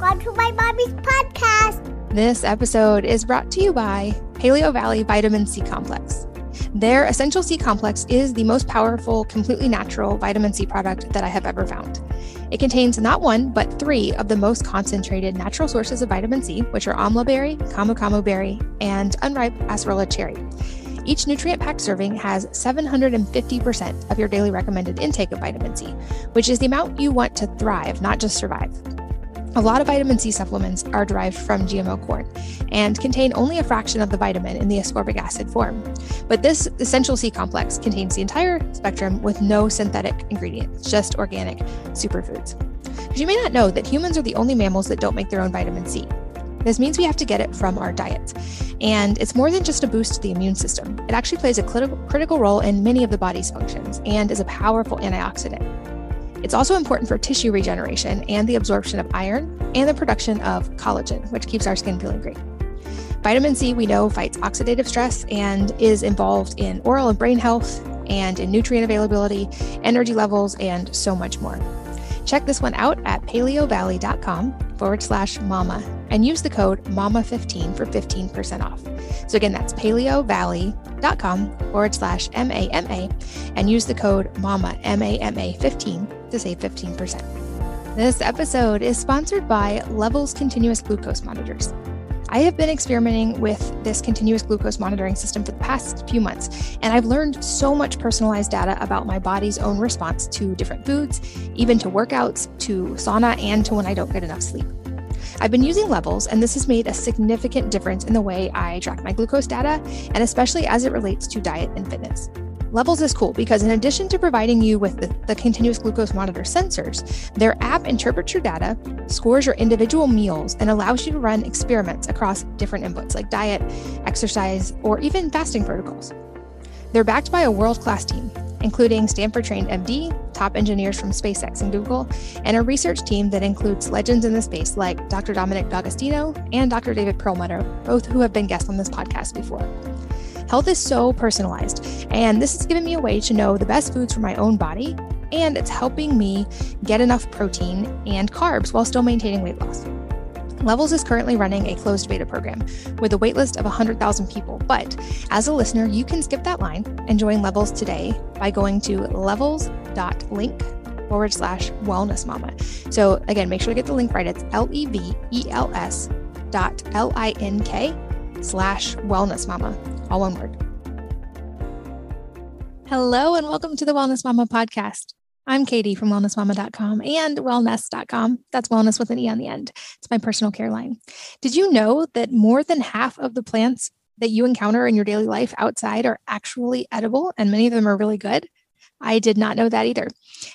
welcome to my mommy's podcast. This episode is brought to you by Paleo Valley Vitamin C Complex. Their Essential C Complex is the most powerful, completely natural vitamin C product that I have ever found. It contains not one, but three of the most concentrated natural sources of vitamin C, which are amla berry, camu camu berry, and unripe acerola cherry. Each nutrient-packed serving has 750% of your daily recommended intake of vitamin C, which is the amount you want to thrive, not just survive. A lot of vitamin C supplements are derived from GMO corn and contain only a fraction of the vitamin in the ascorbic acid form. But this Essential C Complex contains the entire spectrum with no synthetic ingredients, just organic superfoods. Because you may not know that humans are the only mammals that don't make their own vitamin C. This means we have to get it from our diet. And it's more than just a boost to the immune system. It actually plays a critical role in many of the body's functions and is a powerful antioxidant. It's also important for tissue regeneration and the absorption of iron and the production of collagen, which keeps our skin feeling great. Vitamin C, we know, fights oxidative stress and is involved in oral and brain health and in nutrient availability, energy levels, and so much more. Check this one out at paleovalley.com/mama and use the code MAMA15 for 15% off. So again, that's paleovalley.com/MAMA and use the code MAMA, MAMA15 to save 15%. This episode is sponsored by Levels Continuous Glucose Monitors. I have been experimenting with this continuous glucose monitoring system for the past few months, and I've learned so much personalized data about my body's own response to different foods, even to workouts, to sauna, and to when I don't get enough sleep. I've been using Levels, and this has made a significant difference in the way I track my glucose data, and especially as it relates to diet and fitness. Levels is cool because in addition to providing you with the continuous glucose monitor sensors, their app interprets your data, scores your individual meals, and allows you to run experiments across different inputs like diet, exercise, or even fasting protocols. They're backed by a world-class team, including Stanford-trained MD, top engineers from SpaceX and Google, and a research team that includes legends in the space like Dr. Dominic D'Agostino and Dr. David Perlmutter, both who have been guests on this podcast before. Health is so personalized, and this has given me a way to know the best foods for my own body, and it's helping me get enough protein and carbs while still maintaining weight loss. Levels is currently running a closed beta program with a waitlist of 100,000 people, but as a listener, you can skip that line and join Levels today by going to levels.link/wellness mama. So again, make sure to get the link right. It's levels.link/wellness mama. All one word. Hello and welcome to the Wellness Mama podcast. I'm Katie from wellnessmama.com and wellness.com. That's wellness with an E on the end. It's my personal care line. Did you know that more than half of the plants that you encounter in your daily life outside are actually edible, and many of them are really good? I did not know that either.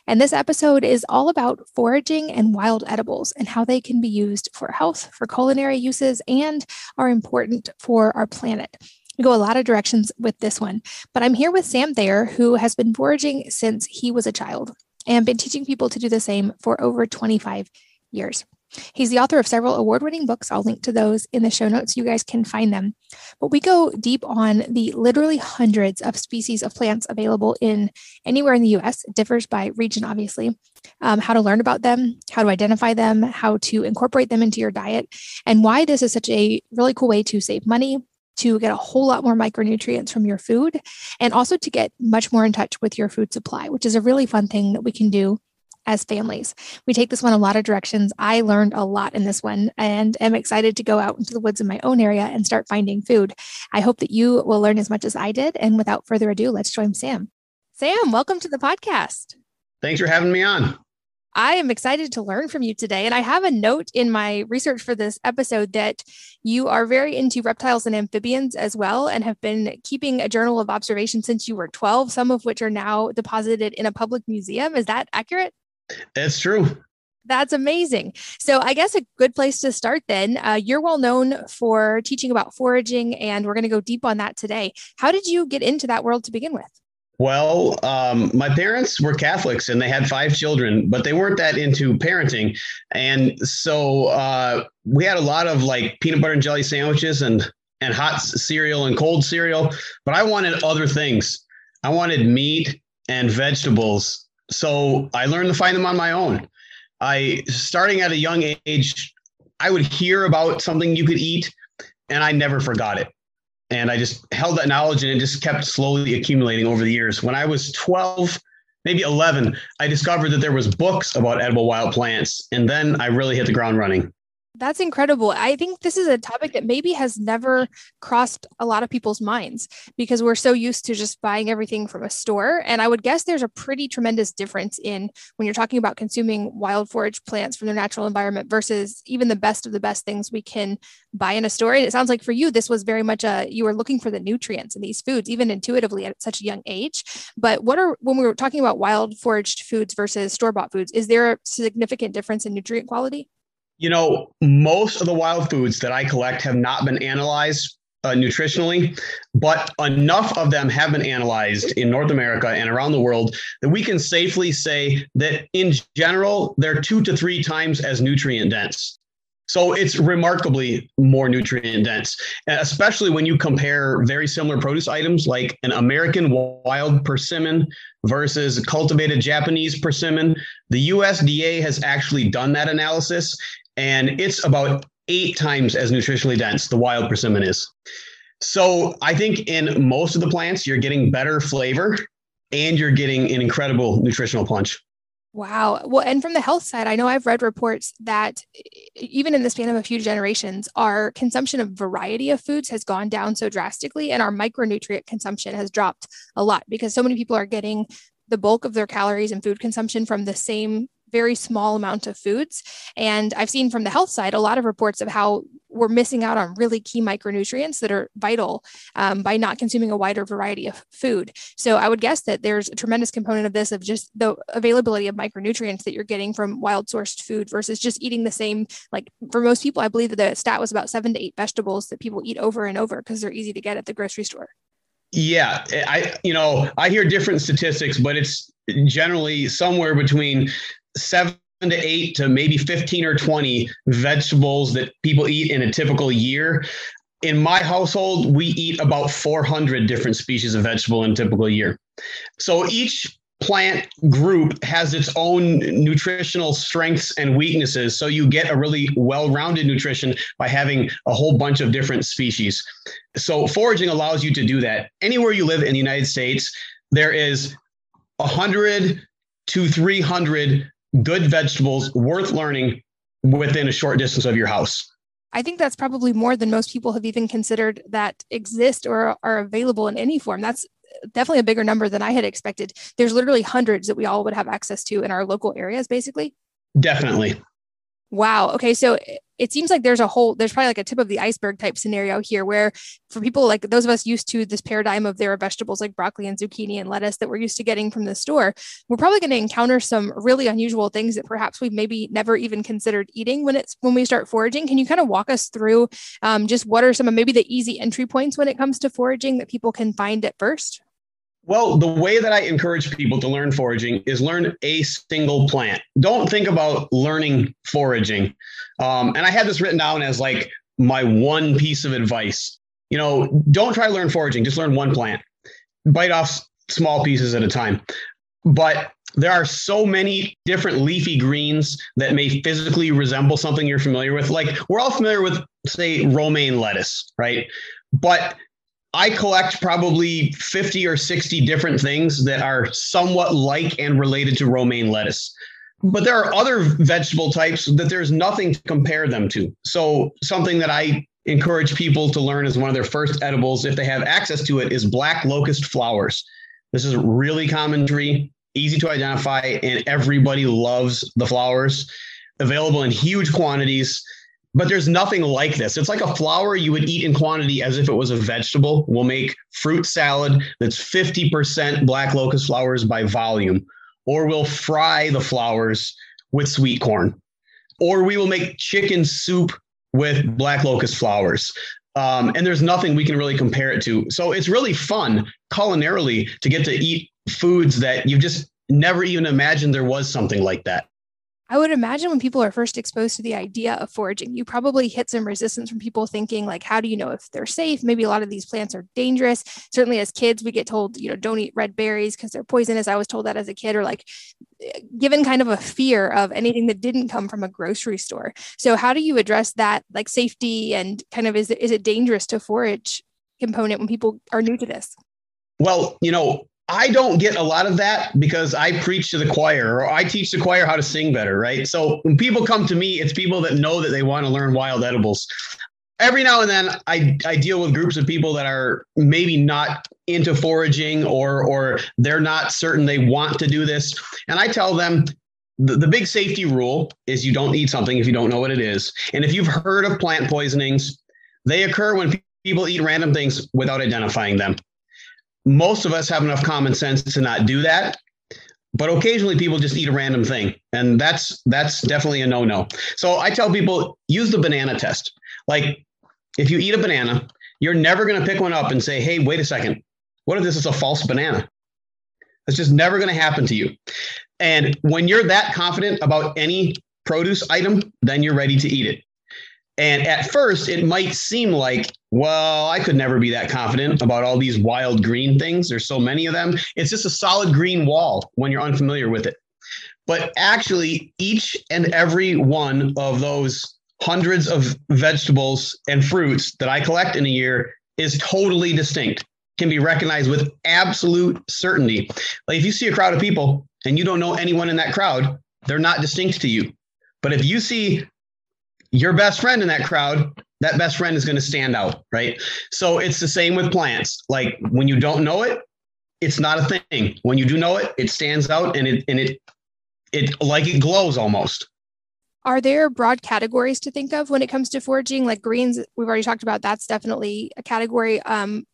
And this episode is all about foraging and wild edibles and how they can be used for health, for culinary uses, and are important for our planet. We go a lot of directions with this one, but I'm here with Sam Thayer, who has been foraging since he was a child and been teaching people to do the same for over 25 years. He's the author of several award-winning books. I'll link to those in the show notes. You guys can find them. But we go deep on the literally hundreds of species of plants available in anywhere in the U.S. It differs by region, obviously. How to learn about them, how to identify them, how to incorporate them into your diet, and why this is such a really cool way to save money, to get a whole lot more micronutrients from your food, and also to get much more in touch with your food supply, which is a really fun thing that we can do as families. We take this one a lot of directions. I learned a lot in this one and am excited to go out into the woods in my own area and start finding food. I hope that you will learn as much as I did. And without further ado, let's join Sam. Sam, welcome to the podcast. Thanks for having me on. I am excited to learn from you today. And I have a note in my research for this episode that you are very into reptiles and amphibians as well, and have been keeping a journal of observation since you were 12, some of which are now deposited in a public museum. Is that accurate? That's true. That's amazing. So I guess a good place to start then, you're well known for teaching about foraging, and we're going to go deep on that today. How did you get into that world to begin with? Well, my parents were Catholics and they had 5 children, but they weren't that into parenting. And so we had a lot of like peanut butter and jelly sandwiches and hot cereal and cold cereal. But I wanted other things. I wanted meat and vegetables. So I learned to find them on my own. Starting at a young age, I would hear about something you could eat, and I never forgot it. And I just held that knowledge, and it just kept slowly accumulating over the years. When I was 12, maybe 11, I discovered that there was books about edible wild plants. And then I really hit the ground running. That's incredible. I think this is a topic that maybe has never crossed a lot of people's minds because we're so used to just buying everything from a store. And I would guess there's a pretty tremendous difference in when you're talking about consuming wild forage plants from their natural environment versus even the best things we can buy in a store. And it sounds like for you, this was very much you were looking for the nutrients in these foods, even intuitively at such a young age. But when we were talking about wild foraged foods versus store-bought foods, is there a significant difference in nutrient quality? You know, most of the wild foods that I collect have not been analyzed nutritionally, but enough of them have been analyzed in North America and around the world that we can safely say that in general, they're 2 to 3 times as nutrient dense. So it's remarkably more nutrient dense, especially when you compare very similar produce items like an American wild persimmon versus cultivated Japanese persimmon. The USDA has actually done that analysis. And it's about 8 times as nutritionally dense, the wild persimmon is. So I think in most of the plants, you're getting better flavor and you're getting an incredible nutritional punch. Wow. Well, and from the health side, I know I've read reports that even in the span of a few generations, our consumption of variety of foods has gone down so drastically and our micronutrient consumption has dropped a lot because so many people are getting the bulk of their calories and food consumption from the same very small amount of foods. And I've seen from the health side, a lot of reports of how we're missing out on really key micronutrients that are vital by not consuming a wider variety of food. So I would guess that there's a tremendous component of this, of just the availability of micronutrients that you're getting from wild sourced food versus just eating the same, like for most people, I believe that the stat was about 7 to 8 vegetables that people eat over and over because they're easy to get at the grocery store. Yeah. I hear different statistics, but it's generally somewhere between 7 to 8 to maybe 15 or 20 vegetables that people eat in a typical year. In my household, we eat about 400 different species of vegetable in a typical year. So each plant group has its own nutritional strengths and weaknesses. So you get a really well-rounded nutrition by having a whole bunch of different species. So foraging allows you to do that. Anywhere you live in the United States, there is 100 to 300 good vegetables worth learning within a short distance of your house. I think that's probably more than most people have even considered that exist or are available in any form. That's definitely a bigger number than I had expected. There's literally hundreds that we all would have access to in our local areas, basically. Definitely. Wow. Okay. So it seems like there's probably like a tip of the iceberg type scenario here where for people like those of us used to this paradigm of there are vegetables like broccoli and zucchini and lettuce that we're used to getting from the store, we're probably going to encounter some really unusual things that perhaps we've maybe never even considered eating when we start foraging. Can you kind of walk us through just what are some of maybe the easy entry points when it comes to foraging that people can find at first? Well, the way that I encourage people to learn foraging is learn a single plant. Don't think about learning foraging. And I had this written down as like my one piece of advice. You know, don't try to learn foraging. Just learn one plant. Bite off small pieces at a time. But there are so many different leafy greens that may physically resemble something you're familiar with. Like we're all familiar with, say, romaine lettuce, right? But I collect probably 50 or 60 different things that are somewhat like and related to romaine lettuce. But there are other vegetable types that there's nothing to compare them to. So something that I encourage people to learn as one of their first edibles, if they have access to it, is black locust flowers. This is a really common tree, easy to identify, and everybody loves the flowers, available in huge quantities. But there's nothing like this. It's like a flower you would eat in quantity as if it was a vegetable. We'll make fruit salad that's 50% black locust flowers by volume, or we'll fry the flowers with sweet corn, or we will make chicken soup with black locust flowers. And there's nothing we can really compare it to. So it's really fun culinarily to get to eat foods that you've just never even imagined there was something like that. I would imagine when people are first exposed to the idea of foraging, you probably hit some resistance from people thinking like, how do you know if they're safe? Maybe a lot of these plants are dangerous. Certainly as kids, we get told, you know, don't eat red berries because they're poisonous. I was told that as a kid, or like given kind of a fear of anything that didn't come from a grocery store. So how do you address that, like safety and kind of, is it dangerous to forage component when people are new to this? Well, you know, I don't get a lot of that because I preach to the choir, or I teach the choir how to sing better, right? So when people come to me, it's people that know that they want to learn wild edibles. Every now and then I deal with groups of people that are maybe not into foraging or they're not certain they want to do this. And I tell them the big safety rule is you don't eat something if you don't know what it is. And if you've heard of plant poisonings, they occur when people eat random things without identifying them. Most of us have enough common sense to not do that, but occasionally people just eat a random thing. And that's definitely a no-no. So I tell people, use the banana test. Like if you eat a banana, you're never going to pick one up and say, hey, wait a second, what if this is a false banana? That's just never going to happen to you. And when you're that confident about any produce item, then you're ready to eat it. And at first, it might seem like, well, I could never be that confident about all these wild green things. There's so many of them. It's just a solid green wall when you're unfamiliar with it. But actually, each and every one of those hundreds of vegetables and fruits that I collect in a year is totally distinct, can be recognized with absolute certainty. Like if you see a crowd of people and you don't know anyone in that crowd, they're not distinct to you. But if you see your best friend in that crowd, that best friend is going to stand out, right? So it's the same with plants. Like when you don't know it, it's not a thing. When you do know it, it stands out and it like it glows almost. Are there broad categories to think of when it comes to foraging? Like greens, we've already talked about, that's definitely a category.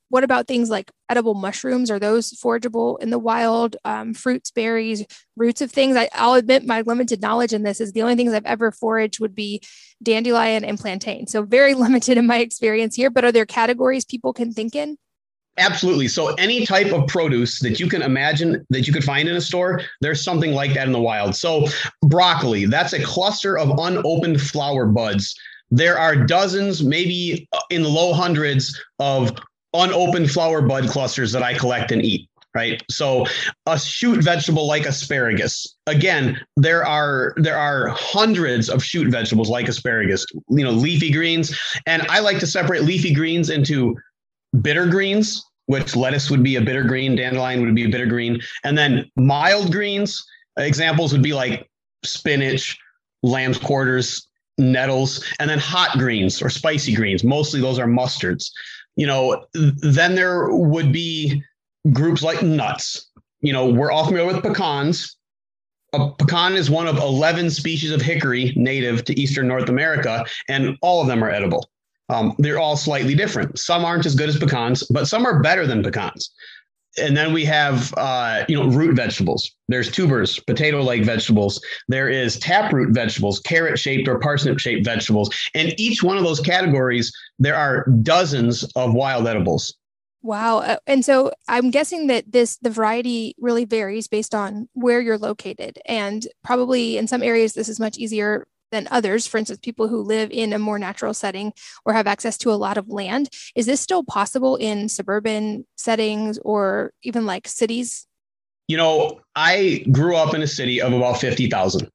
What about things like edible mushrooms? Are those forageable in the wild? Fruits, berries, roots of things? I'll admit my limited knowledge in this is the only things I've ever foraged would be dandelion and plantain. So very limited in my experience here, but are there categories people can think in? Absolutely. So any type of produce that you can imagine that you could find in a store, there's something like that in the wild. So broccoli, that's a cluster of unopened flower buds. There are dozens, maybe in the low hundreds of unopened flower bud clusters that I collect and eat, right? So a shoot vegetable like asparagus. Again, there are hundreds of shoot vegetables like asparagus, you know, leafy greens. And I like to separate leafy greens into bitter greens, which lettuce would be a bitter green, dandelion would be a bitter green. And then mild greens, examples would be like spinach, lamb's quarters, nettles, and then hot greens or spicy greens. Mostly those are mustards. You know, then there would be groups like nuts. You know, we're all familiar with pecans. A pecan is one of 11 species of hickory native to Eastern North America, and all of them are edible. They're all slightly different. Some aren't as good as pecans, but some are better than pecans. And then we have, root vegetables. There's tubers, potato-like vegetables. There is taproot vegetables, carrot-shaped or parsnip-shaped vegetables. And each one of those categories, there are dozens of wild edibles. Wow. And so I'm guessing that the variety really varies based on where you're located. And probably in some areas, this is much easier than others. For instance, people who live in a more natural setting or have access to a lot of land. Is this still possible in suburban settings or even like cities? You know, I grew up in a city of about 50,000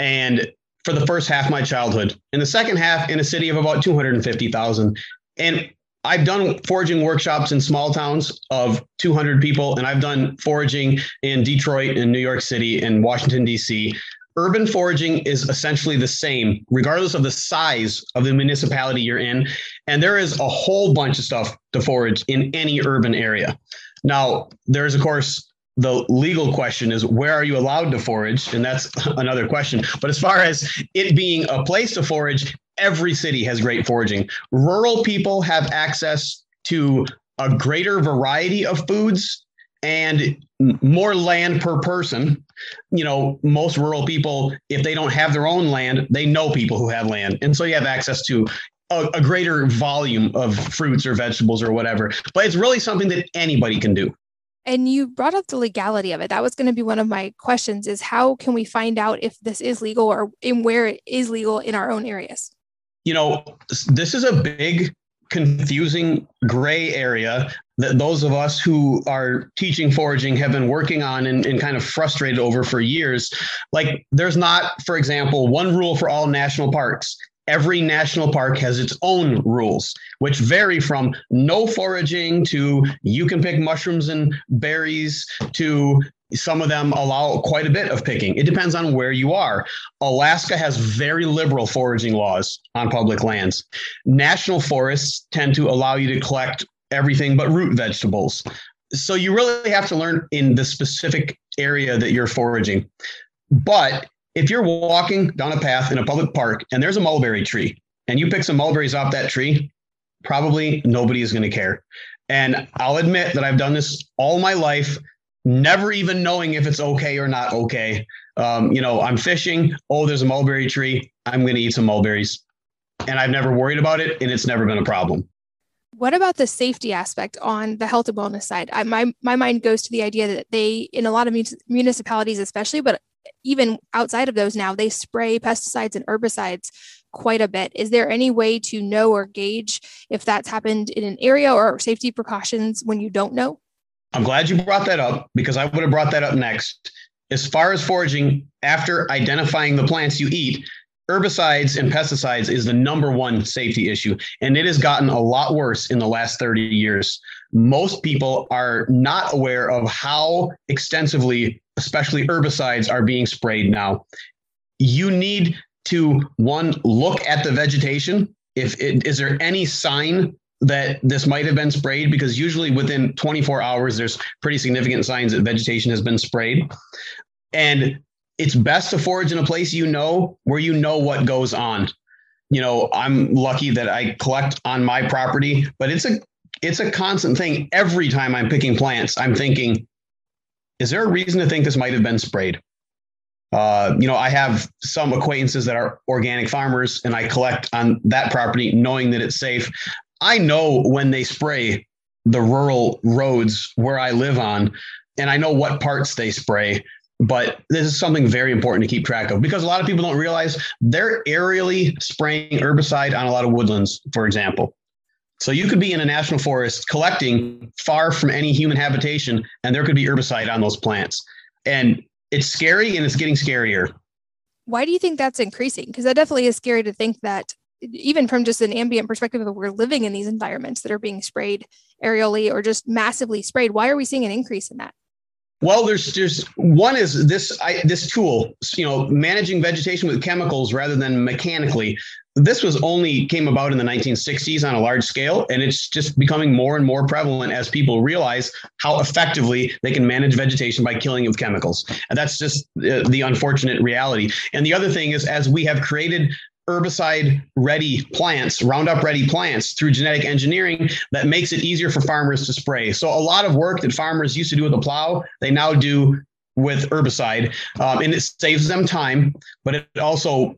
and for the first half of my childhood, and the second half in a city of about 250,000. And I've done foraging workshops in small towns of 200 people. And I've done foraging in Detroit and New York City and Washington, D.C. Urban foraging is essentially the same, regardless of the size of the municipality you're in. And there is a whole bunch of stuff to forage in any urban area. Now, there's, of course, the legal question is, where are you allowed to forage? And that's another question. But as far as it being a place to forage, every city has great foraging. Rural people have access to a greater variety of foods and more land per person. You know, most rural people, if they don't have their own land, they know people who have land. And so you have access to a greater volume of fruits or vegetables or whatever. But it's really something that anybody can do. And you brought up the legality of it. That was going to be one of my questions, is how can we find out if this is legal or in where it is legal in our own areas? You know, this is a big, confusing gray area that those of us who are teaching foraging have been working on and kind of frustrated over for years. Like, there's not, for example, one rule for all national parks. Every national park has its own rules, which vary from no foraging to you can pick mushrooms and berries to some of them allow quite a bit of picking. It depends on where you are. Alaska has very liberal foraging laws on public lands. National forests tend to allow you to collect everything but root vegetables. So you really have to learn in the specific area that you're foraging. But if you're walking down a path in a public park and there's a mulberry tree and you pick some mulberries off that tree, probably nobody is going to care. And I'll admit that I've done this all my life, never even knowing if it's okay or not okay. You know, I'm fishing. Oh, there's a mulberry tree. I'm going to eat some mulberries. And I've never worried about it, and it's never been a problem. What about the safety aspect on the health and wellness side? My mind goes to the idea that they, in a lot of municipalities especially, but even outside of those now, they spray pesticides and herbicides quite a bit. Is there any way to know or gauge if that's happened in an area, or safety precautions when you don't know? I'm glad you brought that up, because I would have brought that up next. As far as foraging, after identifying the plants you eat, herbicides and pesticides is the number one safety issue, and it has gotten a lot worse in the last 30 years. Most people are not aware of how extensively, especially herbicides, are being sprayed now. You need to, one, look at the vegetation. Is there any sign that this might have been sprayed? Because usually within 24 hours, there's pretty significant signs that vegetation has been sprayed. And it's best to forage in a place you know, where you know what goes on. You know, I'm lucky that I collect on my property, but it's a constant thing. Every time I'm picking plants, I'm thinking, is there a reason to think this might have been sprayed? You know, I have some acquaintances that are organic farmers, and I collect on that property knowing that it's safe. I know when they spray the rural roads where I live on, and I know what parts they spray. But this is something very important to keep track of, because a lot of people don't realize they're aerially spraying herbicide on a lot of woodlands, for example. So you could be in a national forest collecting far from any human habitation, and there could be herbicide on those plants. And it's scary, and it's getting scarier. Why do you think that's increasing? Because that definitely is scary to think that, even from just an ambient perspective, that we're living in these environments that are being sprayed aerially or just massively sprayed. Why are we seeing an increase in that? Well, there's one is this tool, you know, managing vegetation with chemicals rather than mechanically. This was only came about in the 1960s on a large scale, and it's just becoming more and more prevalent as people realize how effectively they can manage vegetation by killing it with chemicals. And that's just the unfortunate reality. And the other thing is, as we have created herbicide-ready plants, Roundup-ready plants through genetic engineering, that makes it easier for farmers to spray. So a lot of work that farmers used to do with a plow, they now do with herbicide, and it saves them time, but it also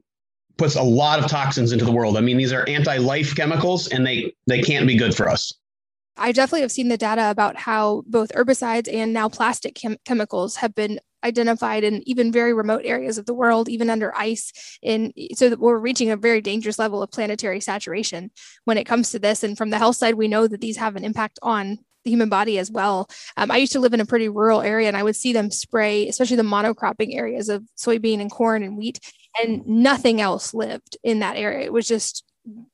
puts a lot of toxins into the world. I mean, these are anti-life chemicals, and they can't be good for us. I definitely have seen the data about how both herbicides and now plastic chemicals have been identified in even very remote areas of the world, even under ice. And so that we're reaching a very dangerous level of planetary saturation when it comes to this. And from the health side, we know that these have an impact on the human body as well. I used to live in a pretty rural area, and I would see them spray, especially the monocropping areas of soybean and corn and wheat, and nothing else lived in that area. It was just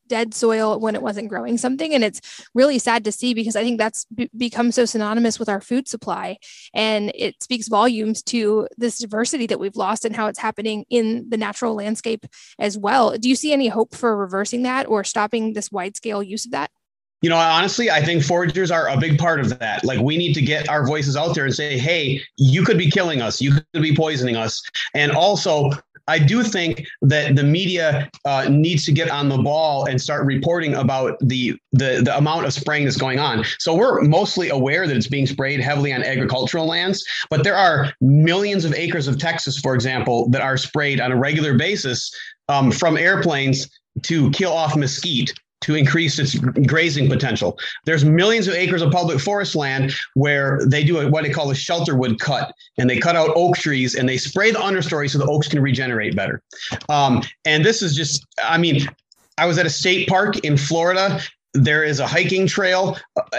dead soil when it wasn't growing something. And it's really sad to see, because I think that's become so synonymous with our food supply. And it speaks volumes to this diversity that we've lost and how it's happening in the natural landscape as well. Do you see any hope for reversing that or stopping this wide-scale use of that? You know, honestly, I think foragers are a big part of that. Like, we need to get our voices out there and say, hey, you could be killing us. You could be poisoning us. And also, I do think that the media needs to get on the ball and start reporting about the amount of spraying that's going on. So we're mostly aware that it's being sprayed heavily on agricultural lands, but there are millions of acres of Texas, for example, that are sprayed on a regular basis from airplanes to kill off mesquite, to increase its grazing potential. There's millions of acres of public forest land where they do what they call a shelterwood cut, and they cut out oak trees and they spray the understory so the oaks can regenerate better. And this is just, I mean, I was at a state park in Florida. There is a hiking trail,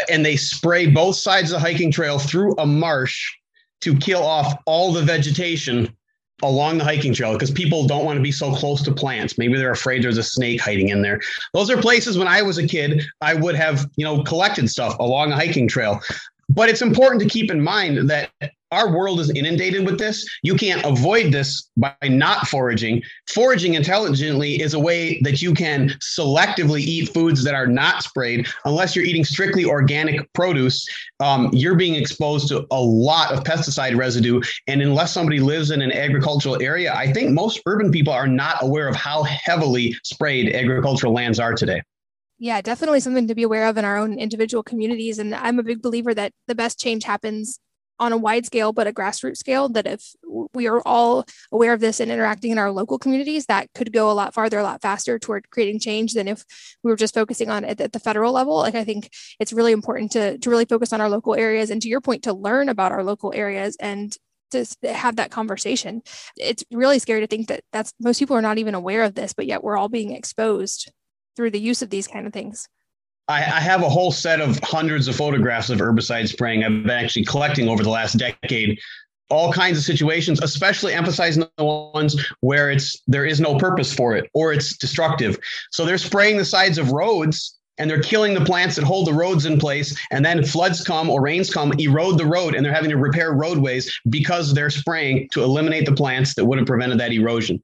and they spray both sides of the hiking trail through a marsh to kill off all the vegetation along the hiking trail, because people don't want to be so close to plants. Maybe they're afraid there's a snake hiding in there. Those are places when I was a kid, I would have, collected stuff along a hiking trail. But it's important to keep in mind that our world is inundated with this. You can't avoid this by not foraging. Foraging intelligently is a way that you can selectively eat foods that are not sprayed. Unless you're eating strictly organic produce, you're being exposed to a lot of pesticide residue. And unless somebody lives in an agricultural area, I think most urban people are not aware of how heavily sprayed agricultural lands are today. Yeah, definitely something to be aware of in our own individual communities. And I'm a big believer that the best change happens on a wide scale, but a grassroots scale, that if we are all aware of this and interacting in our local communities, that could go a lot farther, a lot faster toward creating change than if we were just focusing on it at the federal level. Like, I think it's really important to really focus on our local areas, and to your point, to learn about our local areas and to have that conversation. It's really scary to think that most people are not even aware of this, but yet we're all being exposed through the use of these kind of things. I have a whole set of hundreds of photographs of herbicide spraying I've been actually collecting over the last decade, all kinds of situations, especially emphasizing the ones where there is no purpose for it or it's destructive. So they're spraying the sides of roads and they're killing the plants that hold the roads in place. And then floods come or rains come, erode the road, and they're having to repair roadways because they're spraying to eliminate the plants that would have prevented that erosion.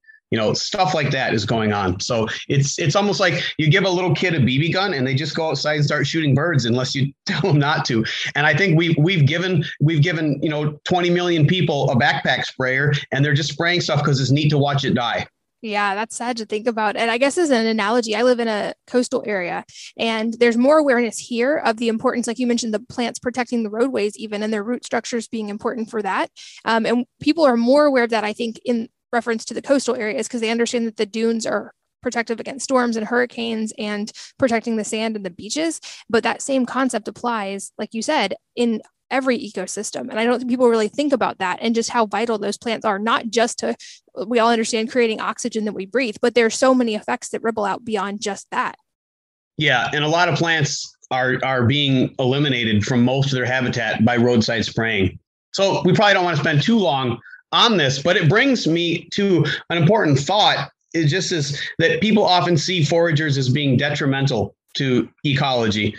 Stuff like that is going on. So it's almost like you give a little kid a BB gun and they just go outside and start shooting birds unless you tell them not to. And I think we've given 20 million people a backpack sprayer, and they're just spraying stuff because it's neat to watch it die. Yeah, that's sad to think about. And I guess as an analogy, I live in a coastal area, and there's more awareness here of the importance, like you mentioned, the plants protecting the roadways even, and their root structures being important for that. And people are more aware of that, I think, in reference to the coastal areas, because they understand that the dunes are protective against storms and hurricanes and protecting the sand and the beaches. But that same concept applies, like you said, in every ecosystem. And I don't think people really think about that and just how vital those plants are, not just to, we all understand creating oxygen that we breathe, but there's so many effects that ripple out beyond just that. Yeah. And a lot of plants are being eliminated from most of their habitat by roadside spraying. So we probably don't want to spend too long on this, but it brings me to an important thought. It just is that people often see foragers as being detrimental to ecology,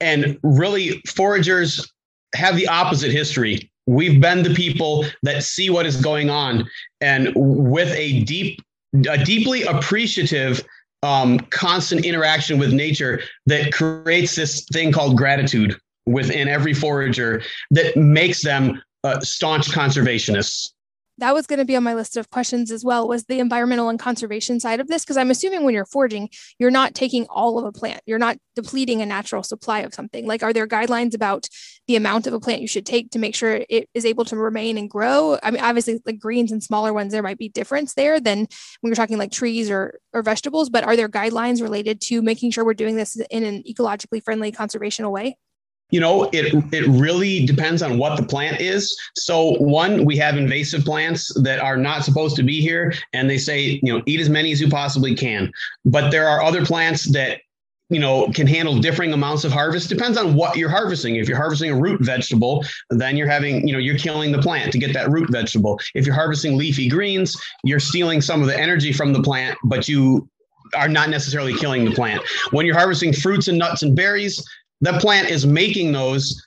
and really foragers have the opposite history. We've been the people that see what is going on, and with a deeply appreciative constant interaction with nature that creates this thing called gratitude within every forager that makes them staunch conservationists. That was going to be on my list of questions as well, was the environmental and conservation side of this, because I'm assuming when you're foraging, you're not taking all of a plant. You're not depleting a natural supply of something. Like, are there guidelines about the amount of a plant you should take to make sure it is able to remain and grow? I mean, obviously, like greens and smaller ones, there might be difference there than when you're talking like trees or vegetables. But are there guidelines related to making sure we're doing this in an ecologically friendly, conservational way? It really depends on what the plant is. So one, we have invasive plants that are not supposed to be here, and they say, eat as many as you possibly can. But there are other plants that, can handle differing amounts of harvest. Depends on what you're harvesting. If you're harvesting a root vegetable, then you're having, you're killing the plant to get that root vegetable. If you're harvesting leafy greens, you're stealing some of the energy from the plant, but you are not necessarily killing the plant. When you're harvesting fruits and nuts and berries, the plant is making those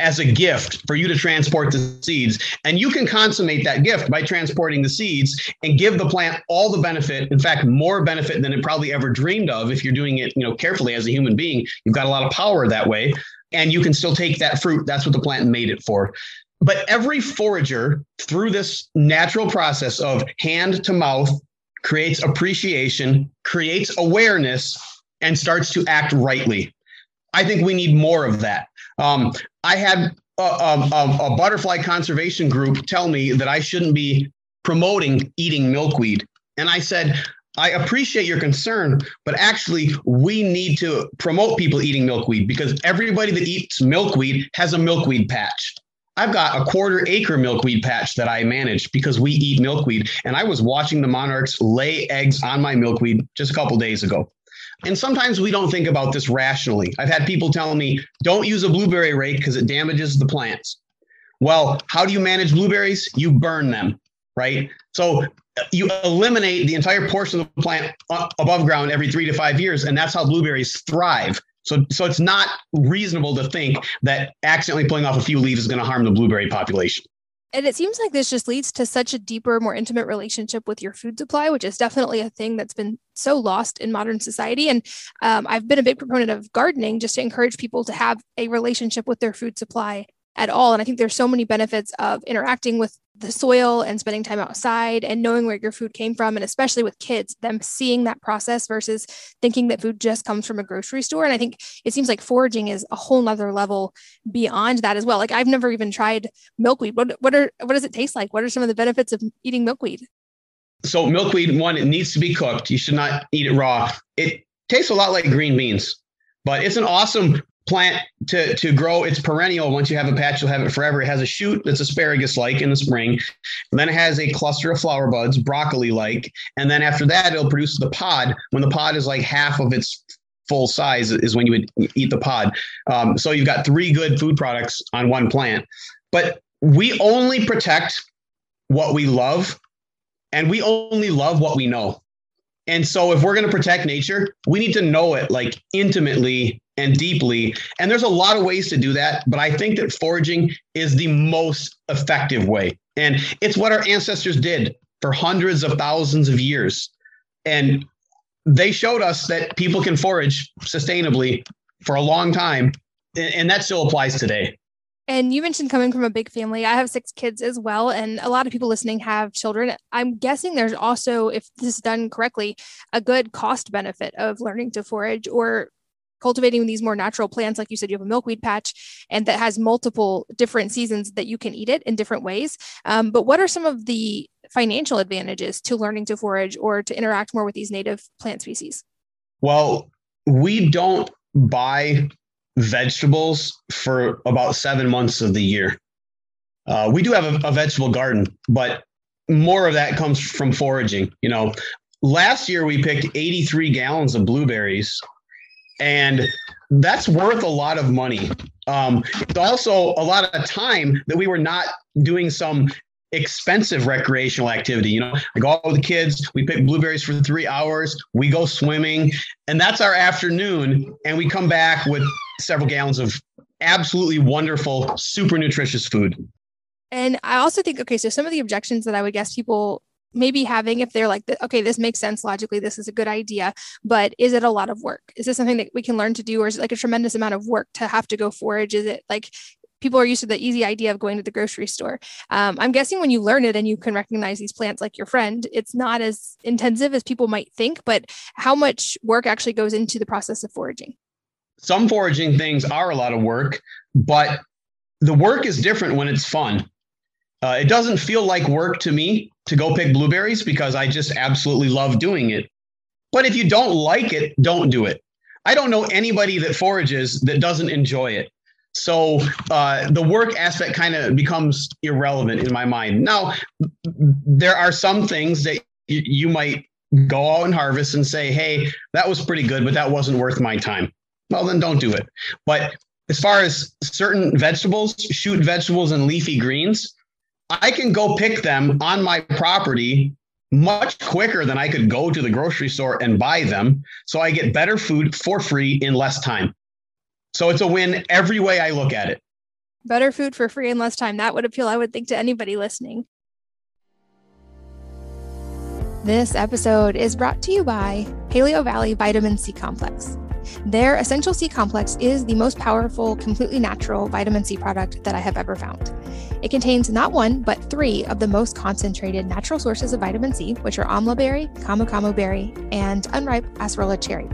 as a gift for you to transport the seeds. And you can consummate that gift by transporting the seeds and give the plant all the benefit, in fact, more benefit than it probably ever dreamed of if you're doing it, carefully as a human being. You've got a lot of power that way, and you can still take that fruit. That's what the plant made it for. But every forager, through this natural process of hand to mouth, creates appreciation, creates awareness, and starts to act rightly. I think we need more of that. I had a butterfly conservation group tell me that I shouldn't be promoting eating milkweed. And I said, I appreciate your concern, but actually we need to promote people eating milkweed because everybody that eats milkweed has a milkweed patch. I've got a 1/4 acre milkweed patch that I manage because we eat milkweed. And I was watching the monarchs lay eggs on my milkweed just a couple days ago. And sometimes we don't think about this rationally. I've had people telling me, don't use a blueberry rake because it damages the plants. Well, how do you manage blueberries? You burn them, right? So you eliminate the entire portion of the plant above ground every 3 to 5 years. And that's how blueberries thrive. So it's not reasonable to think that accidentally pulling off a few leaves is going to harm the blueberry population. And it seems like this just leads to such a deeper, more intimate relationship with your food supply, which is definitely a thing that's been so lost in modern society. And I've been a big proponent of gardening just to encourage people to have a relationship with their food supply at all. And I think there's so many benefits of interacting with the soil and spending time outside and knowing where your food came from. And especially with kids, them seeing that process versus thinking that food just comes from a grocery store. And I think it seems like foraging is a whole nother level beyond that as well. Like I've never even tried milkweed. What does it taste like? What are some of the benefits of eating milkweed? So milkweed, one, it needs to be cooked. You should not eat it raw. It tastes a lot like green beans, but it's an awesome plant to grow. It's perennial. Once you have a patch, you'll have it forever. It has a shoot that's asparagus-like in the spring. And then it has a cluster of flower buds, broccoli-like. And then after that, it'll produce the pod. When the pod is like half of its full size is when you would eat the pod. So you've got 3 good food products on one plant. But we only protect what we love, and we only love what we know. And so if we're going to protect nature, we need to know it like intimately and deeply. And there's a lot of ways to do that. But I think that foraging is the most effective way. And it's what our ancestors did for hundreds of thousands of years. And they showed us that people can forage sustainably for a long time. And that still applies today. And you mentioned coming from a big family. I have 6 kids as well. And a lot of people listening have children. I'm guessing there's also, if this is done correctly, a good cost benefit of learning to forage or cultivating these more natural plants. Like you said, you have a milkweed patch and that has multiple different seasons that you can eat it in different ways. But what are some of the financial advantages to learning to forage or to interact more with these native plant species? Well, we don't buy vegetables for about 7 months of the year. We do have a vegetable garden, but more of that comes from foraging. You know, last year we picked 83 gallons of blueberries. And that's worth a lot of money. It's also a lot of time that we were not doing some expensive recreational activity. You know, I go out with the kids, we pick blueberries for 3 hours, we go swimming, and that's our afternoon. And we come back with several gallons of absolutely wonderful, super nutritious food. And I also think, okay, so some of the objections that I would guess people maybe having, if they're like, okay, this makes sense logically, this is a good idea, but is it a lot of work? Is this something that we can learn to do? Or is it like a tremendous amount of work to have to go forage? Is it like people are used to the easy idea of going to the grocery store? I'm guessing when you learn it and you can recognize these plants like your friend, it's not as intensive as people might think, but how much work actually goes into the process of foraging? Some foraging things are a lot of work, but the work is different when it's fun. It doesn't feel like work to me to go pick blueberries because I just absolutely love doing it. But if you don't like it, don't do it. I don't know anybody that forages that doesn't enjoy it. So the work aspect kind of becomes irrelevant in my mind. Now, there are some things that you might go out and harvest and say, hey, that was pretty good, but that wasn't worth my time. Well, then don't do it. But as far as certain vegetables, shoot vegetables and leafy greens, I can go pick them on my property much quicker than I could go to the grocery store and buy them. So I get better food for free in less time. So it's a win every way I look at it. Better food for free in less time. That would appeal, I would think, to anybody listening. This episode is brought to you by Paleo Valley Vitamin C Complex. Their Essential C Complex is the most powerful, completely natural vitamin C product that I have ever found. It contains not 1, but 3 of the most concentrated natural sources of vitamin C, which are amla berry, camu camu berry, and unripe acerola cherry.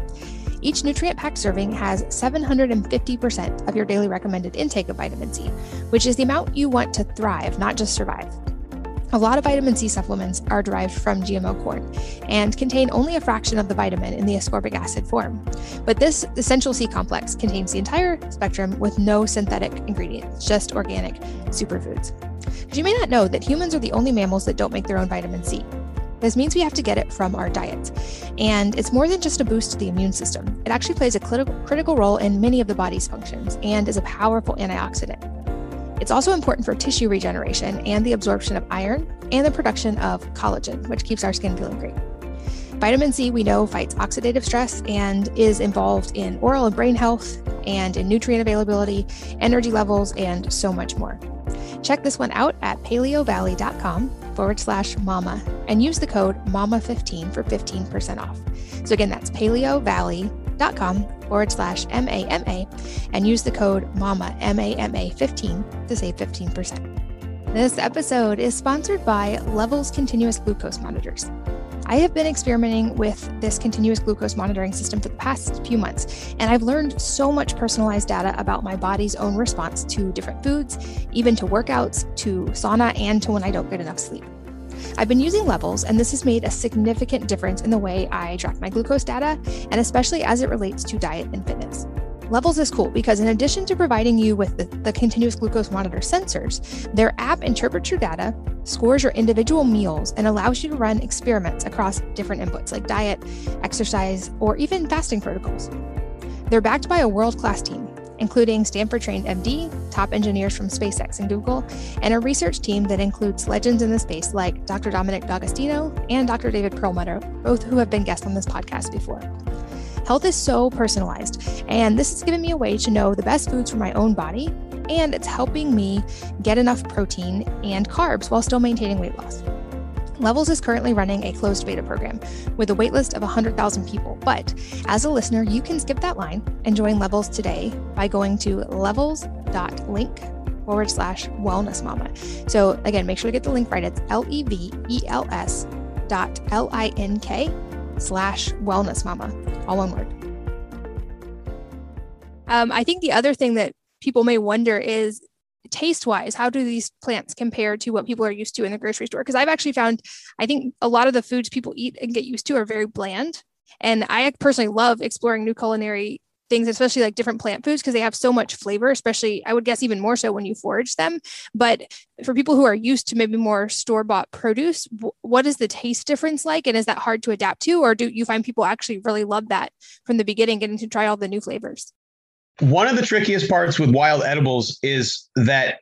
Each nutrient-packed serving has 750% of your daily recommended intake of vitamin C, which is the amount you want to thrive, not just survive. A lot of vitamin C supplements are derived from GMO corn and contain only a fraction of the vitamin in the ascorbic acid form. But this essential C complex contains the entire spectrum with no synthetic ingredients, just organic superfoods. Because you may not know that humans are the only mammals that don't make their own vitamin C. This means we have to get it from our diets. And it's more than just a boost to the immune system. It actually plays a critical role in many of the body's functions and is a powerful antioxidant. It's also important for tissue regeneration and the absorption of iron and the production of collagen, which keeps our skin feeling great. Vitamin C, we know, fights oxidative stress and is involved in oral and brain health and in nutrient availability, energy levels, and so much more. Check this one out at paleovalley.com/mama and use the code MAMA15 for 15% off. So again, that's paleovalley.com/MAMA and use the code MAMA, MAMA15 to save 15%. This episode is sponsored by Levels Continuous Glucose Monitors. I have been experimenting with this continuous glucose monitoring system for the past few months, and I've learned so much personalized data about my body's own response to different foods, even to workouts, to sauna, and to when I don't get enough sleep. I've been using Levels, and this has made a significant difference in the way I track my glucose data, and especially as it relates to diet and fitness. Levels is cool because in addition to providing you with the continuous glucose monitor sensors, their app interprets your data, scores your individual meals, and allows you to run experiments across different inputs like diet, exercise, or even fasting protocols. They're backed by a world-class team, including Stanford-trained MD, top engineers from SpaceX and Google, and a research team that includes legends in the space like Dr. Dominic D'Agostino and Dr. David Perlmutter, both who have been guests on this podcast before. Health is so personalized, and this has given me a way to know the best foods for my own body, and it's helping me get enough protein and carbs while still maintaining weight loss. Levels is currently running a closed beta program with a waitlist of 100,000 people, but as a listener, you can skip that line and join Levels today by going to levels.link/wellness mama. So again, make sure to get the link right. It's levels.link/wellness mama. All one word. I think the other thing that people may wonder is taste-wise, how do these plants compare to what people are used to in the grocery store? Because I've actually found, I think a lot of the foods people eat and get used to are very bland. And I personally love exploring new culinary things, especially like different plant foods, because they have so much flavor, especially, I would guess, even more so when you forage them. But for people who are used to maybe more store-bought produce, what is the taste difference like? And is that hard to adapt to? Or do you find people actually really love that from the beginning, getting to try all the new flavors? One of the trickiest parts with wild edibles is that,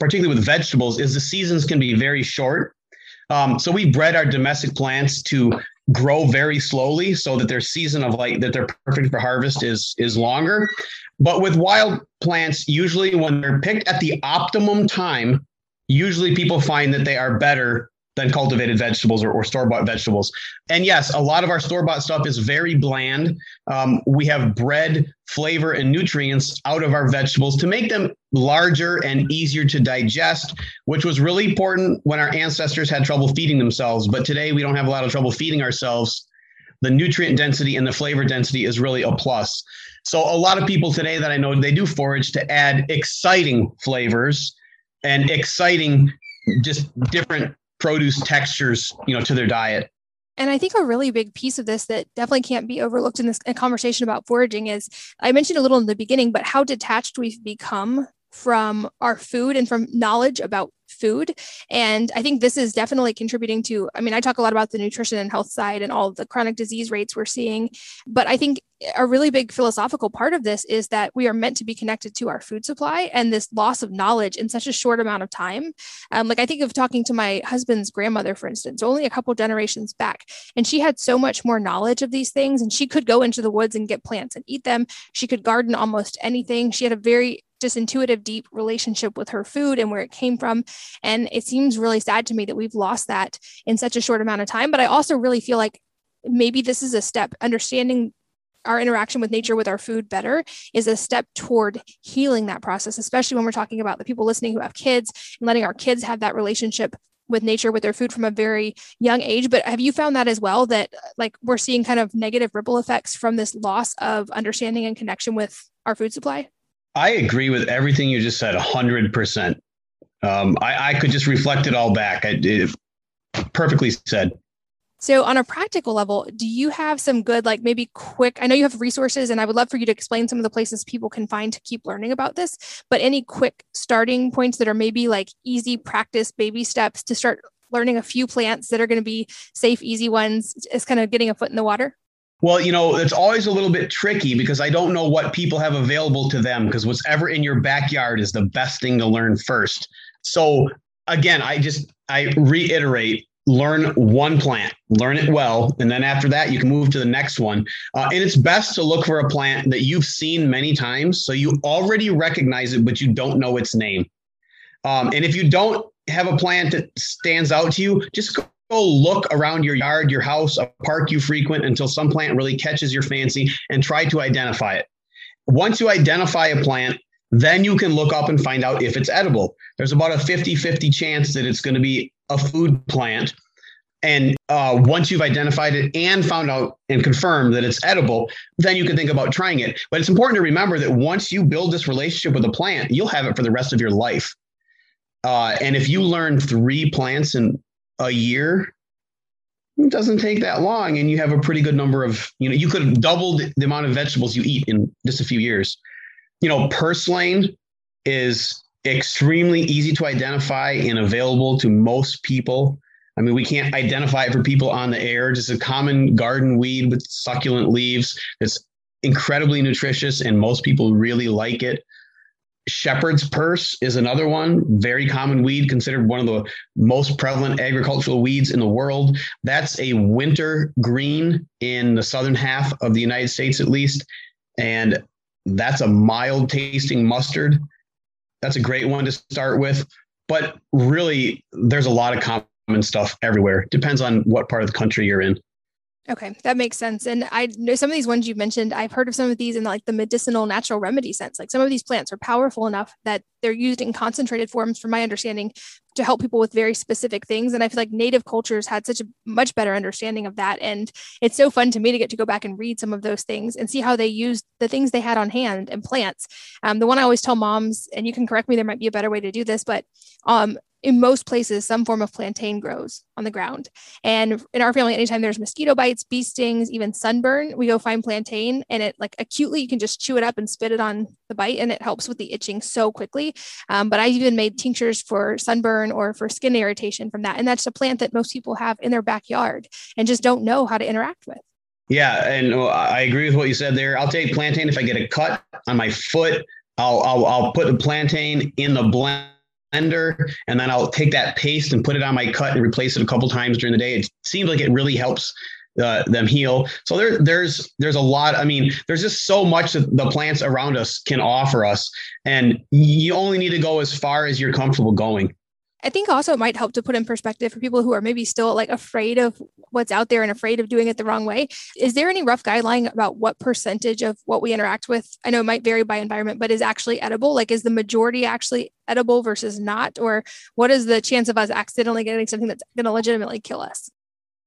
particularly with vegetables, is the seasons can be very short. So we bred our domestic plants to grow very slowly so that their season of like that they're perfect for harvest is longer. But with wild plants, usually when they're picked at the optimum time, usually people find that they are better than cultivated vegetables or store-bought vegetables. And yes, a lot of our store-bought stuff is very bland. We have bred flavor and nutrients out of our vegetables to make them larger and easier to digest, which was really important when our ancestors had trouble feeding themselves. But today we don't have a lot of trouble feeding ourselves. The nutrient density and the flavor density is really a plus. So a lot of people today that I know, they do forage to add exciting flavors and exciting, just different produce textures, to their diet. And I think a really big piece of this that definitely can't be overlooked in this conversation about foraging is, I mentioned a little in the beginning, but how detached we've become from our food and from knowledge about food. And I think this is definitely contributing to, I talk a lot about the nutrition and health side and all of the chronic disease rates we're seeing, but I think a really big philosophical part of this is that we are meant to be connected to our food supply, and this loss of knowledge in such a short amount of time. I think of talking to my husband's grandmother, for instance, only a couple generations back, and she had so much more knowledge of these things, and she could go into the woods and get plants and eat them. She could garden almost anything. She had a very just intuitive, deep relationship with her food and where it came from. And it seems really sad to me that we've lost that in such a short amount of time. But I also really feel like maybe this is a step, understanding our interaction with nature, with our food better, is a step toward healing that process, especially when we're talking about the people listening who have kids and letting our kids have that relationship with nature, with their food from a very young age. But have you found that as well, that like we're seeing kind of negative ripple effects from this loss of understanding and connection with our food supply? I agree with everything you just said 100%. I could just reflect it all back. It perfectly said. So on a practical level, do you have some good, like maybe quick, I know you have resources and I would love for you to explain some of the places people can find to keep learning about this, but any quick starting points that are maybe like easy practice, baby steps to start learning a few plants that are going to be safe, easy ones, is kind of getting a foot in the water? Well, you know, it's always a little bit tricky because I don't know what people have available to them, because whatever in your backyard is the best thing to learn first. So again, I reiterate, learn one plant, learn it well. And then after that, you can move to the next one. And it's best to look for a plant that you've seen many times, so you already recognize it, but you don't know its name. And if you don't have a plant that stands out to you, just go look around your yard, your house, a park you frequent, until some plant really catches your fancy, and try to identify it. Once you identify a plant, then you can look up and find out if it's edible. There's about a 50-50 chance that it's going to be a food plant. And once you've identified it and found out and confirmed that it's edible, then you can think about trying it. But it's important to remember that once you build this relationship with a plant, you'll have it for the rest of your life. And if you learn 3 plants in a year, it doesn't take that long. And you have a pretty good number of, you know, you could have doubled the amount of vegetables you eat in just a few years. You know, purslane is extremely easy to identify and available to most people. I mean, we can't identify it for people on the air. It's a common garden weed with succulent leaves. It's incredibly nutritious and most people really like it. Shepherd's purse is another one, very common weed, considered one of the most prevalent agricultural weeds in the world. That's a winter green in the southern half of the United States, at least. And that's a mild tasting mustard. That's a great one to start with. But really, there's a lot of common stuff everywhere. Depends on what part of the country you're in. Okay, that makes sense. And I know some of these ones you mentioned, I've heard of some of these in like the medicinal natural remedy sense. Like some of these plants are powerful enough that they're used in concentrated forms, from my understanding, to help people with very specific things. And I feel like native cultures had such a much better understanding of that. And it's so fun to me to get to go back and read some of those things and see how they used the things they had on hand and plants. The one I always tell moms, and you can correct me, there might be a better way to do this, but in most places, some form of plantain grows on the ground. And in our family, anytime there's mosquito bites, bee stings, even sunburn, we go find plantain, and it like acutely, you can just chew it up and spit it on the bite, and it helps with the itching so quickly. But I even made tinctures for sunburn or for skin irritation from that. And that's a plant that most people have in their backyard and just don't know how to interact with. Yeah. And I agree with what you said there. I'll take plantain if I get a cut on my foot. I'll put the plantain in the blender, and then I'll take that paste and put it on my cut and replace it a couple times during the day. It seems like it really helps them heal. So there's a lot. I mean, there's just so much that the plants around us can offer us, and you only need to go as far as you're comfortable going. I think also it might help to put in perspective for people who are maybe still like afraid of what's out there and afraid of doing it the wrong way. Is there any rough guideline about what percentage of what we interact with, I know it might vary by environment, but is actually edible? Like, is the majority actually edible versus not? Or what is the chance of us accidentally getting something that's going to legitimately kill us?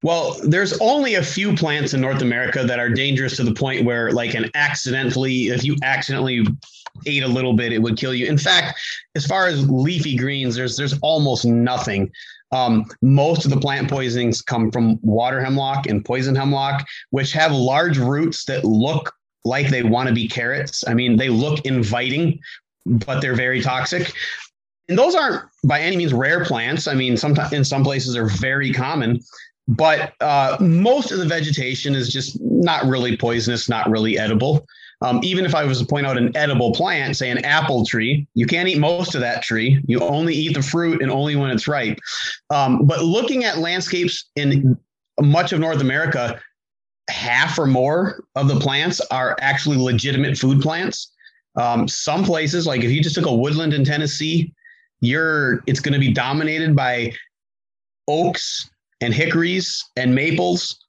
Well, there's only a few plants in North America that are dangerous to the point where like if you accidentally ate a little bit, it would kill you. In fact, as far as leafy greens, there's almost nothing. Most of the plant poisonings come from water hemlock and poison hemlock, which have large roots that look like they want to be carrots. I mean, they look inviting, but they're very toxic. And those aren't by any means rare plants. I mean, sometimes in some places are very common. But most of the vegetation is just not really poisonous, not really edible. Even if I was to point out an edible plant, say an apple tree, you can't eat most of that tree. You only eat the fruit, and only when it's ripe. But looking at landscapes in much of North America, half or more of the plants are actually legitimate food plants. Some places, like if you just took a woodland in Tennessee, it's going to be dominated by oaks and hickories and maples,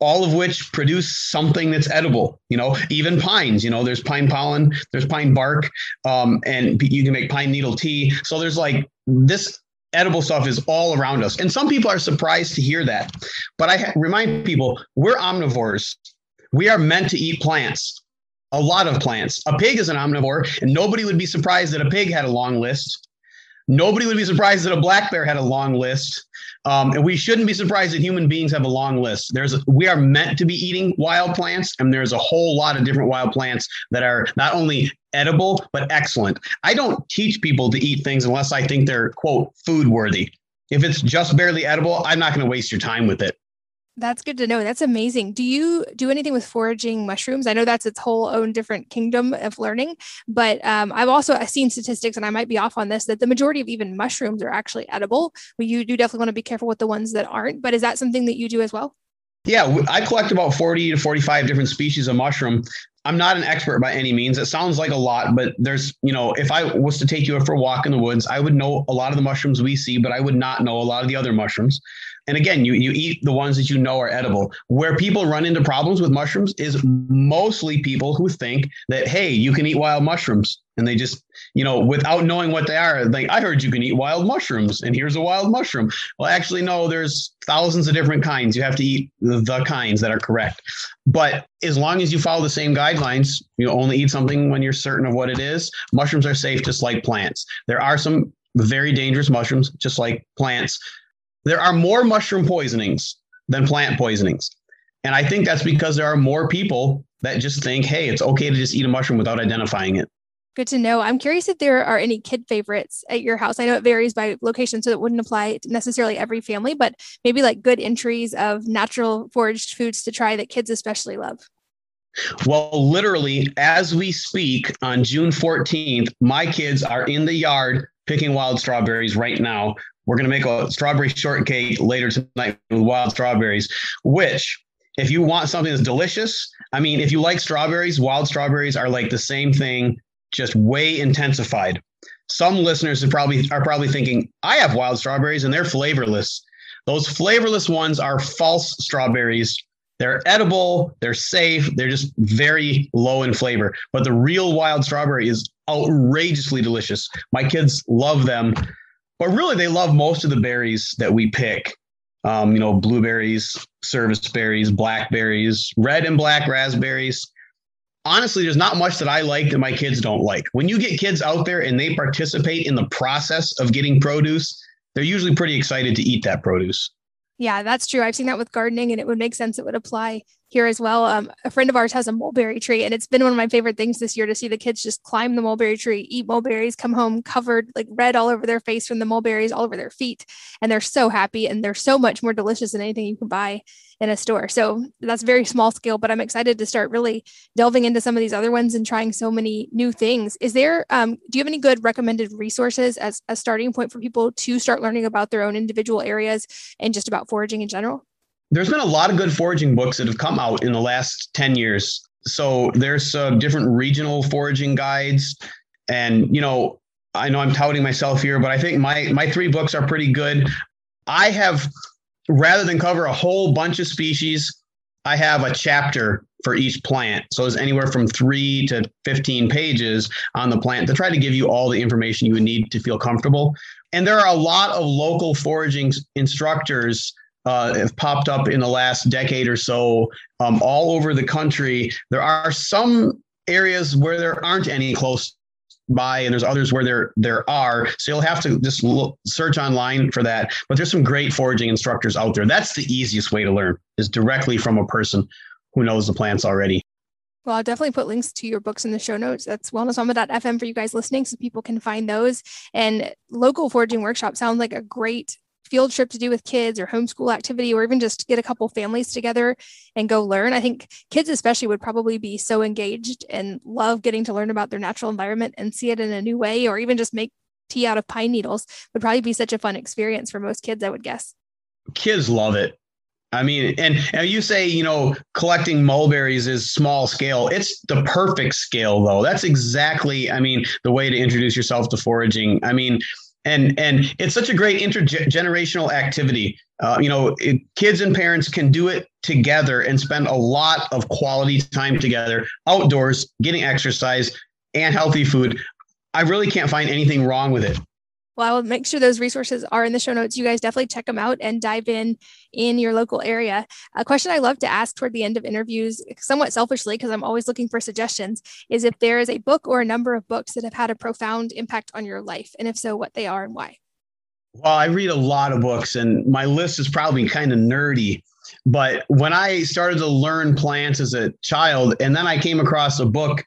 all of which produce something that's edible. You know, even pines, you know, there's pine pollen, there's pine bark, and you can make pine needle tea. So there's like this edible stuff is all around us. And some people are surprised to hear that. But I remind people, we're omnivores. We are meant to eat plants, a lot of plants. A pig is an omnivore, and nobody would be surprised that a pig had a long list. Nobody would be surprised that a black bear had a long list. And we shouldn't be surprised that human beings have a long list. We are meant to be eating wild plants, and there's a whole lot of different wild plants that are not only edible, but excellent. I don't teach people to eat things unless I think they're, quote, food worthy. If it's just barely edible, I'm not going to waste your time with it. That's good to know. That's amazing. Do you do anything with foraging mushrooms? I know that's its whole own different kingdom of learning, but I've also seen statistics, and I might be off on this, that the majority of even mushrooms are actually edible. Well, you do definitely want to be careful with the ones that aren't, but is that something that you do as well? Yeah, I collect about 40 to 45 different species of mushroom. I'm not an expert by any means. It sounds like a lot, but there's, you know, if I was to take you for a walk in the woods, I would know a lot of the mushrooms we see, but I would not know a lot of the other mushrooms. And again, you eat the ones that you know are edible. Where people run into problems with mushrooms is mostly people who think that, hey, you can eat wild mushrooms. And they just, you know, without knowing what they are, like, I heard you can eat wild mushrooms and here's a wild mushroom. Well, actually, no, there's thousands of different kinds. You have to eat the kinds that are correct. But as long as you follow the same guidelines, you only eat something when you're certain of what it is. Mushrooms are safe, just like plants. There are some very dangerous mushrooms, just like plants. There are more mushroom poisonings than plant poisonings. And I think that's because there are more people that just think, hey, it's okay to just eat a mushroom without identifying it. Good to know. I'm curious if there are any kid favorites at your house. I know it varies by location, so it wouldn't apply to necessarily every family, but maybe like good entries of natural foraged foods to try that kids especially love. Well, literally, as we speak on June 14th, my kids are in the yard picking wild strawberries right now. We're going to make a strawberry shortcake later tonight with wild strawberries, which if you want something that's delicious, I mean, if you like strawberries, wild strawberries are like the same thing, just way intensified. Some listeners are probably thinking, I have wild strawberries and they're flavorless. Those flavorless ones are false strawberries. They're edible, they're safe, they're just very low in flavor. But the real wild strawberry is outrageously delicious. My kids love them. But really, they love most of the berries that we pick, you know, blueberries, service berries, blackberries, red and black raspberries. Honestly, there's not much that I like that my kids don't like. When you get kids out there and they participate in the process of getting produce, they're usually pretty excited to eat that produce. Yeah, that's true. I've seen that with gardening, and it would make sense. It would apply here as well. A friend of ours has a mulberry tree, and it's been one of my favorite things this year to see the kids just climb the mulberry tree, eat mulberries, come home covered like red all over their face from the mulberries, all over their feet. And they're so happy, and they're so much more delicious than anything you can buy in a store. So that's very small scale, but I'm excited to start really delving into some of these other ones and trying so many new things. Is there, do you have any good recommended resources as a starting point for people to start learning about their own individual areas and just about foraging in general? There's been a lot of good foraging books that have come out in the last 10 years. So there's different regional foraging guides. And, you know, I know I'm touting myself here, but I think my three books are pretty good. I have, rather than cover a whole bunch of species, I have a chapter for each plant. So it's anywhere from 3 to 15 pages on the plant to try to give you all the information you would need to feel comfortable. And there are a lot of local foraging instructors have popped up in the last decade or so all over the country. There are some areas where there aren't any close by, and there's others where there are. So you'll have to just search online for that. But there's some great foraging instructors out there. That's the easiest way to learn, is directly from a person who knows the plants already. Well, I'll definitely put links to your books in the show notes. That's wellnessmama.fm for you guys listening, so people can find those. And local foraging workshop sounds like a great field trip to do with kids, or homeschool activity, or even just get a couple families together and go learn. I think kids especially would probably be so engaged and love getting to learn about their natural environment and see it in a new way, or even just make tea out of pine needles would probably be such a fun experience for most kids, I would guess. Kids love it. I mean, and you say, you know, collecting mulberries is small scale. It's the perfect scale, though. That's exactly, I mean, the way to introduce yourself to foraging. I mean, and it's such a great intergenerational activity. You know, kids and parents can do it together and spend a lot of quality time together outdoors, getting exercise and healthy food. I really can't find anything wrong with it. Well, I will make sure those resources are in the show notes. You guys definitely check them out and dive in your local area. A question I love to ask toward the end of interviews, somewhat selfishly, because I'm always looking for suggestions, is if there is a book or a number of books that have had a profound impact on your life, and if so, what they are and why. Well, I read a lot of books, and my list is probably kind of nerdy, but when I started to learn plants as a child, and then I came across a book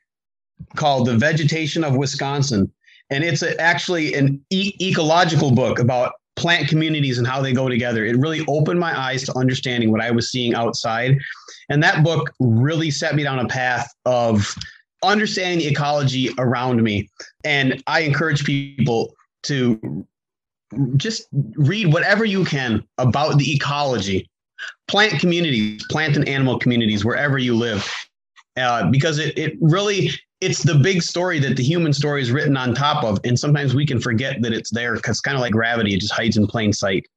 called The Vegetation of Wisconsin. And it's actually an ecological book about plant communities and how they go together. It really opened my eyes to understanding what I was seeing outside. And that book really set me down a path of understanding the ecology around me. And I encourage people to just read whatever you can about the ecology, plant communities, plant and animal communities, wherever you live, because it really... it's the big story that the human story is written on top of. And sometimes we can forget that it's there because kind of like gravity, it just hides in plain sight.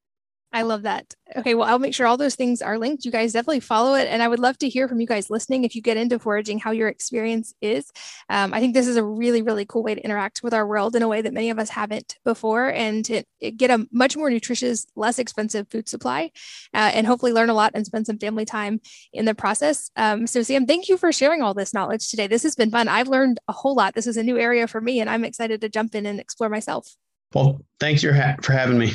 I love that. Okay. Well, I'll make sure all those things are linked. You guys definitely follow it. And I would love to hear from you guys listening if you get into foraging, how your experience is. I think this is a really, really cool way to interact with our world in a way that many of us haven't before, and to get a much more nutritious, less expensive food supply, and hopefully learn a lot and spend some family time in the process. So Sam, thank you for sharing all this knowledge today. This has been fun. I've learned a whole lot. This is a new area for me, and I'm excited to jump in and explore myself. Well, thanks for having me.